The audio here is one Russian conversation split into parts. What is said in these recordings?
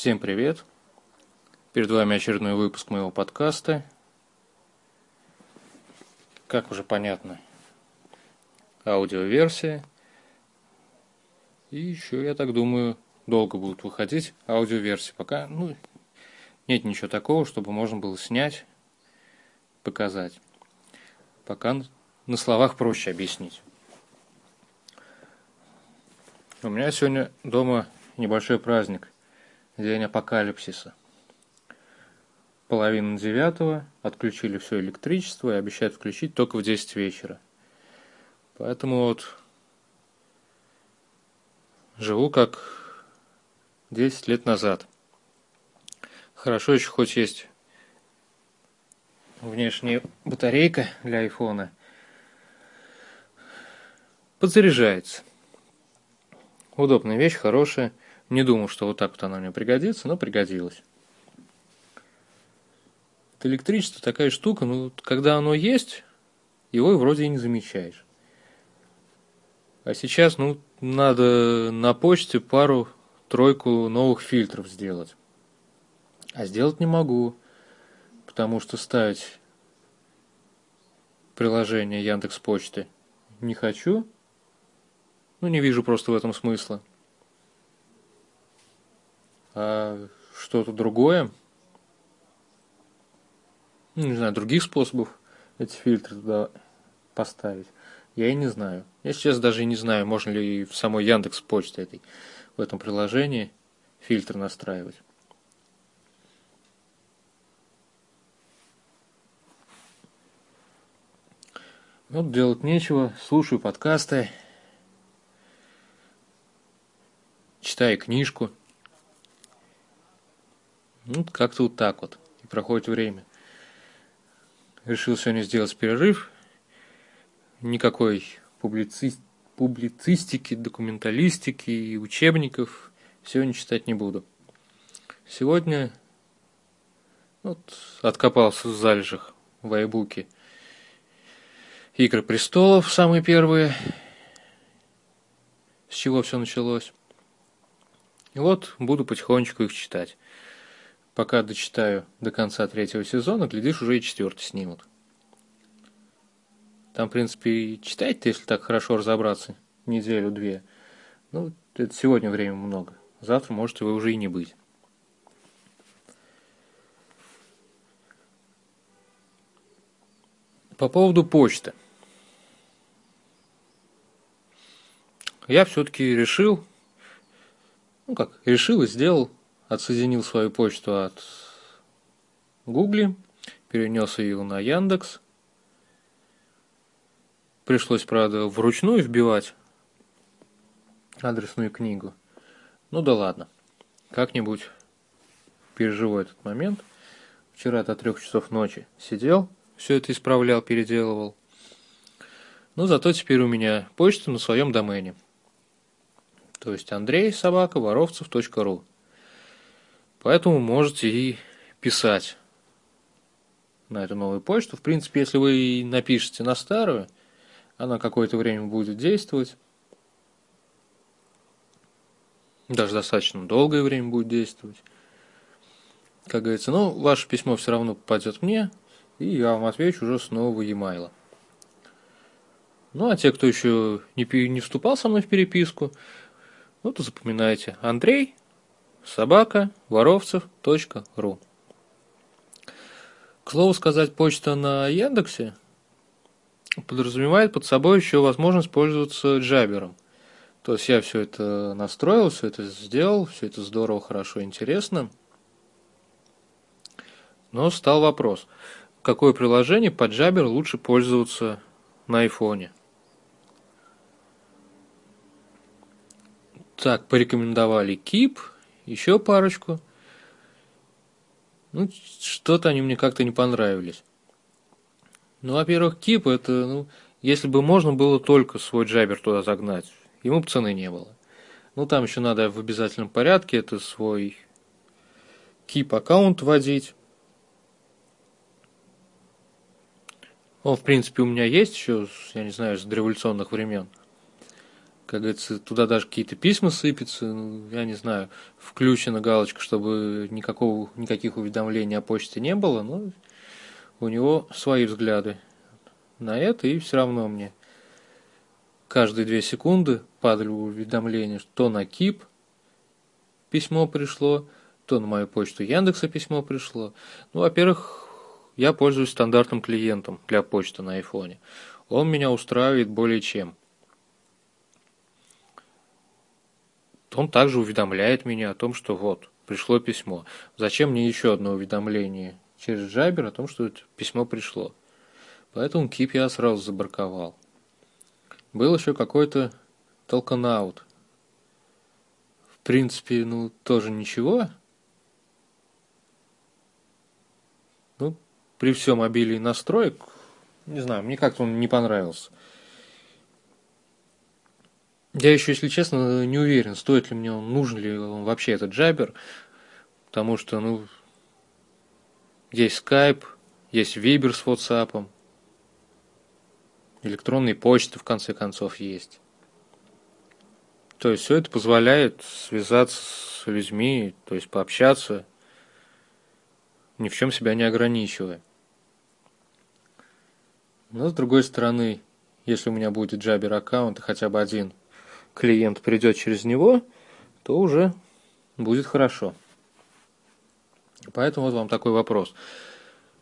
Всем привет! Перед вами очередной выпуск моего подкаста. Как уже понятно, аудиоверсия. И еще, я так думаю, долго будут выходить аудиоверсии. Пока нет ничего такого, чтобы можно было снять, показать. Пока на словах проще объяснить. У меня сегодня дома небольшой праздник. День апокалипсиса. 8:30 отключили все электричество и обещают включить только в 10 вечера. Поэтому живу как 10 лет назад. Хорошо еще хоть есть внешняя батарейка для айфона. Подзаряжается. Удобная вещь, хорошая. Не думал, что так она мне пригодится, но пригодилась. Это электричество такая штука, когда оно есть, его вроде и не замечаешь. А сейчас, надо на почте пару-тройку новых фильтров сделать. А сделать не могу, потому что ставить приложение Яндекс.Почты не хочу. Не вижу просто в этом смысла. А что-то другое. Не знаю, других способов эти фильтры туда поставить. Я и не знаю. Я сейчас даже и не знаю, можно ли в самой Яндекс.Почте в этом приложении фильтр настраивать. Делать нечего. Слушаю подкасты. Читаю книжку. Как-то так. И проходит время. Решил сегодня сделать перерыв. Никакой публицистики, документалистики и учебников сегодня читать не буду. Сегодня откопался в залежах в айбуке «Игры престолов», самые первые, с чего все началось. И буду потихонечку их читать. Пока дочитаю до конца 3 сезона, глядишь, уже и 4 снимут. Там, в принципе, и читать-то, если так хорошо разобраться, 1-2 недели. Это сегодня времени много. Завтра, может, его уже и не быть. По поводу почты. Я все-таки решил, решил и сделал, отсоединил свою почту от Google, перенес ее на Яндекс. Пришлось, правда, вручную вбивать адресную книгу. Да ладно, как-нибудь переживу этот момент. Вчера до 3 часов ночи сидел, все это исправлял, переделывал. Зато теперь у меня почта на своем домене. То есть andrey@воровцев.ру. Поэтому можете и писать на эту новую почту. В принципе, если вы напишете на старую, она какое-то время будет действовать. Даже достаточно долгое время будет действовать. Как говорится, ваше письмо все равно попадет мне, и я вам отвечу уже с нового e-mail. А те, кто еще не вступал со мной в переписку, то запоминайте. Andrey@воровцев.ру. К слову сказать, почта на Яндексе подразумевает под собой еще возможность пользоваться Jabber'ом. То есть я все это настроил, все это сделал, все это здорово, хорошо, интересно. Но стал вопрос, какое приложение под Jabber лучше пользоваться на айфоне? Так, порекомендовали КИП, еще парочку. Что-то они мне как-то не понравились. Во-первых, КИП это, если бы можно было только свой Jabber туда загнать, ему бы цены не было. Там еще надо в обязательном порядке это свой КИП аккаунт вводить. Он, в принципе, у меня есть еще, я не знаю, с дореволюционных времен. как говорится, туда даже какие-то письма сыпятся, ну, я не знаю, включена галочка, чтобы никаких уведомлений о почте не было, но у него свои взгляды на это, и все равно мне каждые 2 секунды падали уведомления, что на КИП письмо пришло, то на мою почту Яндекса письмо пришло. Ну, во-первых, я пользуюсь стандартным клиентом для почты на айфоне. Он меня устраивает более чем. Он также уведомляет меня о том, что вот, пришло письмо. Зачем мне еще одно уведомление через Jabber о том, что это письмо пришло? Поэтому КИП я сразу забраковал. Был еще какой-то толканаут. В принципе, ну, тоже ничего. Ну, при всем обилии настроек, не знаю, мне как-то он не понравился. Я еще, если честно, не уверен, стоит ли мне он, нужен ли он вообще этот Jabber, потому что, ну, есть Skype, есть Viber с WhatsApp, электронные почты, в конце концов, есть. То есть, все это позволяет связаться с людьми, то есть, пообщаться, ни в чем себя не ограничивая. Но, с другой стороны, если у меня будет Jabber аккаунт, и хотя бы один клиент придет через него, то уже будет хорошо. Поэтому вот вам такой вопрос.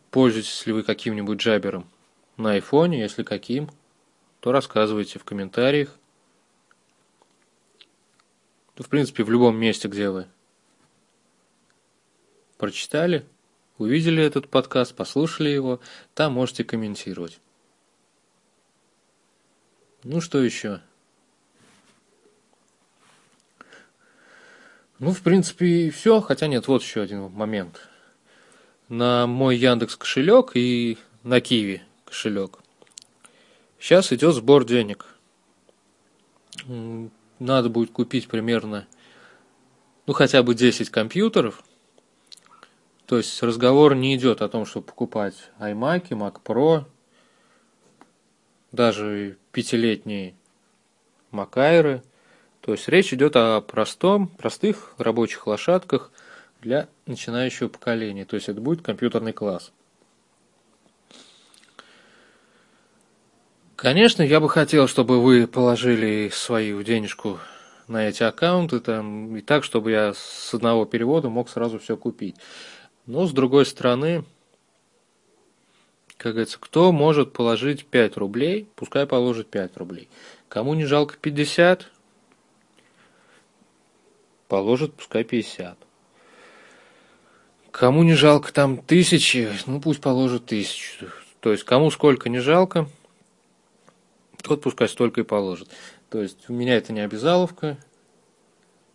Пользуетесь ли вы каким-нибудь Jabber'ом на айфоне? Если каким, то рассказывайте в комментариях. В принципе, в любом месте, где вы прочитали, увидели этот подкаст, послушали его, там можете комментировать. Ну, что еще? Ну, в принципе, и все. Хотя нет, вот еще один момент. На мой Яндекс.Кошелек и на Киви кошелек сейчас идет сбор денег. Надо будет купить примерно, ну, хотя бы 10 компьютеров. То есть разговор не идет о том, чтобы покупать iMac, Mac Pro, даже 5-летние макайры. То есть речь идет о простых рабочих лошадках для начинающего поколения. То есть это будет компьютерный класс. Конечно, я бы хотел, чтобы вы положили свою денежку на эти аккаунты, там, и так, чтобы я с одного перевода мог сразу все купить. Но с другой стороны, как говорится, кто может положить 5 рублей, пускай положит 5 рублей. Кому не жалко 50, положит, пускай 50. Кому не жалко там 1000, ну пусть положит 1000. То есть кому сколько не жалко, тот пускай столько и положит. То есть у меня это не обязаловка.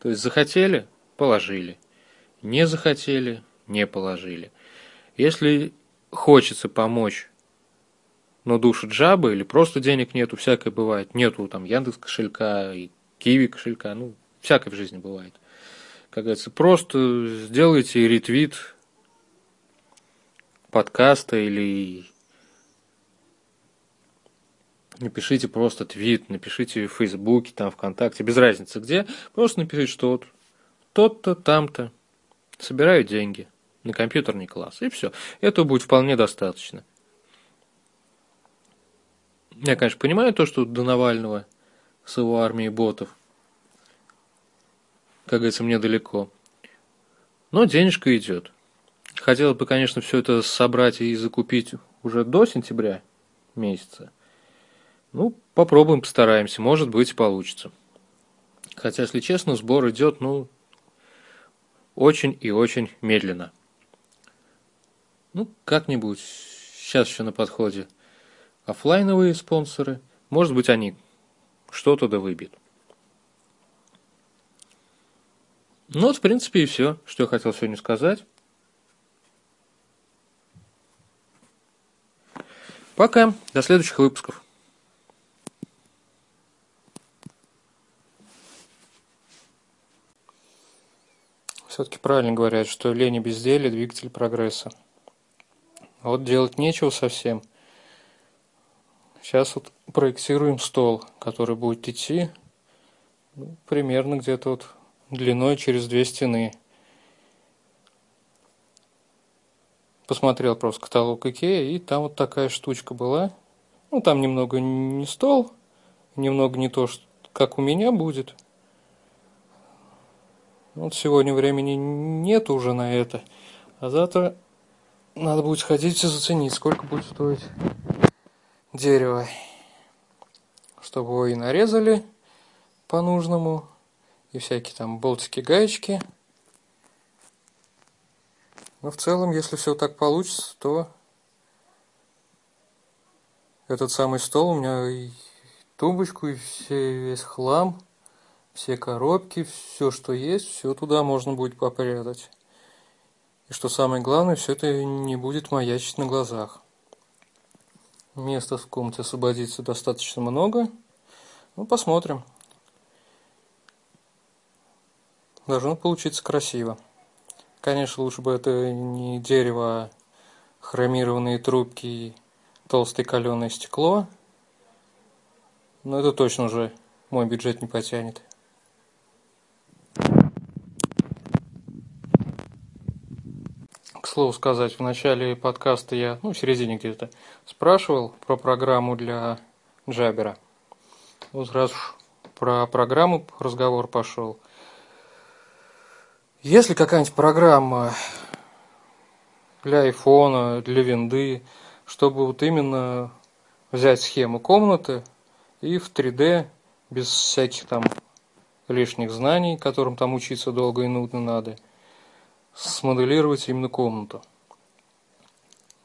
То есть захотели — положили. Не захотели — не положили. Если хочется помочь, но душит жаба или просто денег нету, всякое бывает, нету там Яндекс.Кошелька и Киви кошелька, ну, всякое в жизни бывает. Как говорится, просто сделайте ретвит подкаста или напишите просто твит, напишите в Фейсбуке, там, ВКонтакте, без разницы где, просто напишите, что вот тот-то, там-то собираю деньги на компьютерный класс, и все. Этого будет вполне достаточно. Я, конечно, понимаю то, что до Навального с его армией ботов, как говорится, мне далеко. Но денежка идет. Хотелось бы, конечно, все это собрать и закупить уже до сентября месяца. Ну, попробуем, постараемся. Может быть, получится. Хотя, если честно, сбор идет, ну, очень и очень медленно. Ну, как-нибудь. Сейчас еще на подходе офлайновые спонсоры. Может быть, они что-то да выбьют. Ну, вот, в принципе, и все, что я хотел сегодня сказать. Пока. До следующих выпусков. Все-таки правильно говорят, что лень и безделье – двигатель прогресса. А вот делать нечего совсем. Сейчас вот проектируем стол, который будет идти примерно где-то вот длиной через две стены. Посмотрел просто каталог ИКЕА, и там вот такая штучка была. Ну, там немного не стол, немного не то, как у меня будет. Вот сегодня времени нет уже на это, а завтра надо будет сходить и заценить, сколько будет стоить дерево. Чтобы его и нарезали по-нужному, и всякие там болтики, гаечки. Но в целом, если все так получится, то этот самый стол у меня и тумбочку, и весь хлам, все коробки, все, что есть, все туда можно будет попрятать. И что самое главное, все это не будет маячить на глазах. Места в комнате освободится достаточно много. Ну, посмотрим. Должно получиться красиво. Конечно, лучше бы это не дерево, а хромированные трубки и толстое каленое стекло. Но это точно уже мой бюджет не потянет. К слову сказать, в начале подкаста я, в середине где-то, спрашивал про программу для Jabber. Вот раз уж про программу разговор пошел. Если какая-нибудь программа для айфона, для винды, чтобы вот именно взять схему комнаты и в 3D, без всяких там лишних знаний, которым там учиться долго и нудно надо, смоделировать именно комнату.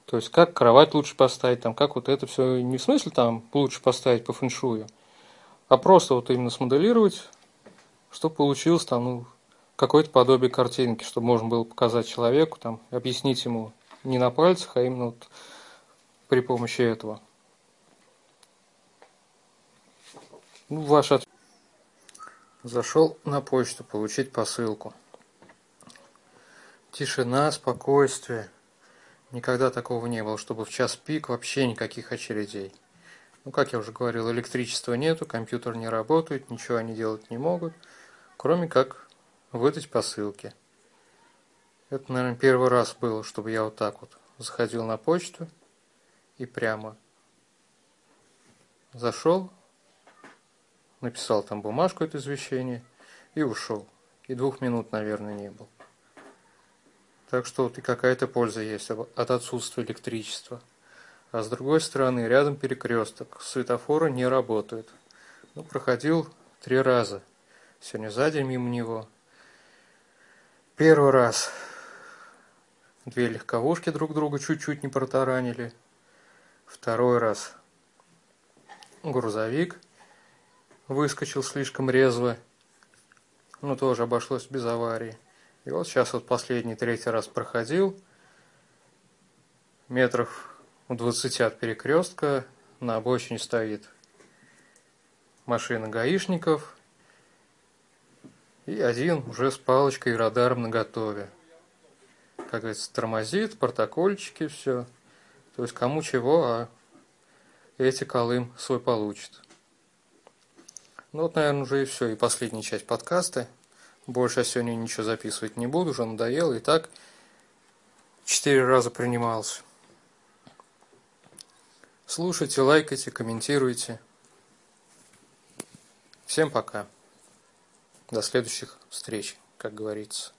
То есть, как кровать лучше поставить, там, как вот это все, не в смысле там лучше поставить по фэншую, а просто вот именно смоделировать, чтобы получилось там, какое-то подобие картинки, чтобы можно было показать человеку, там, объяснить ему не на пальцах, а именно вот при помощи этого. Ваш ответ. Зашел на почту получить посылку. Тишина, спокойствие. Никогда такого не было, чтобы в час пик вообще никаких очередей. Как я уже говорил, электричества нету, компьютер не работает, ничего они делать не могут, кроме как выдать посылки. Это, наверное, первый раз было, чтобы я вот так вот заходил на почту и прямо зашел, написал там бумажку, это извещение, и ушел. И 2 минут, наверное, не было. Так что вот и какая-то польза есть от отсутствия электричества. А с другой стороны, рядом перекресток, светофоры не работают. Проходил 3 раза. Сегодня за день мимо него. Первый раз 2 легковушки друг друга чуть-чуть не протаранили. Второй раз грузовик выскочил слишком резво. Но тоже обошлось без аварии. И вот сейчас вот последний, 3-й раз проходил. Метров у 20 от перекрестка на обочине стоит машина гаишников. И один уже с палочкой и радаром наготове. Как говорится, тормозит, протокольчики, все. То есть кому чего, а эти колым свой получат. Вот, наверное, уже и все. И последняя часть подкаста. Больше я сегодня ничего записывать не буду, уже надоело. И так 4 раза принимался. Слушайте, лайкайте, комментируйте. Всем пока. До следующих встреч, как говорится.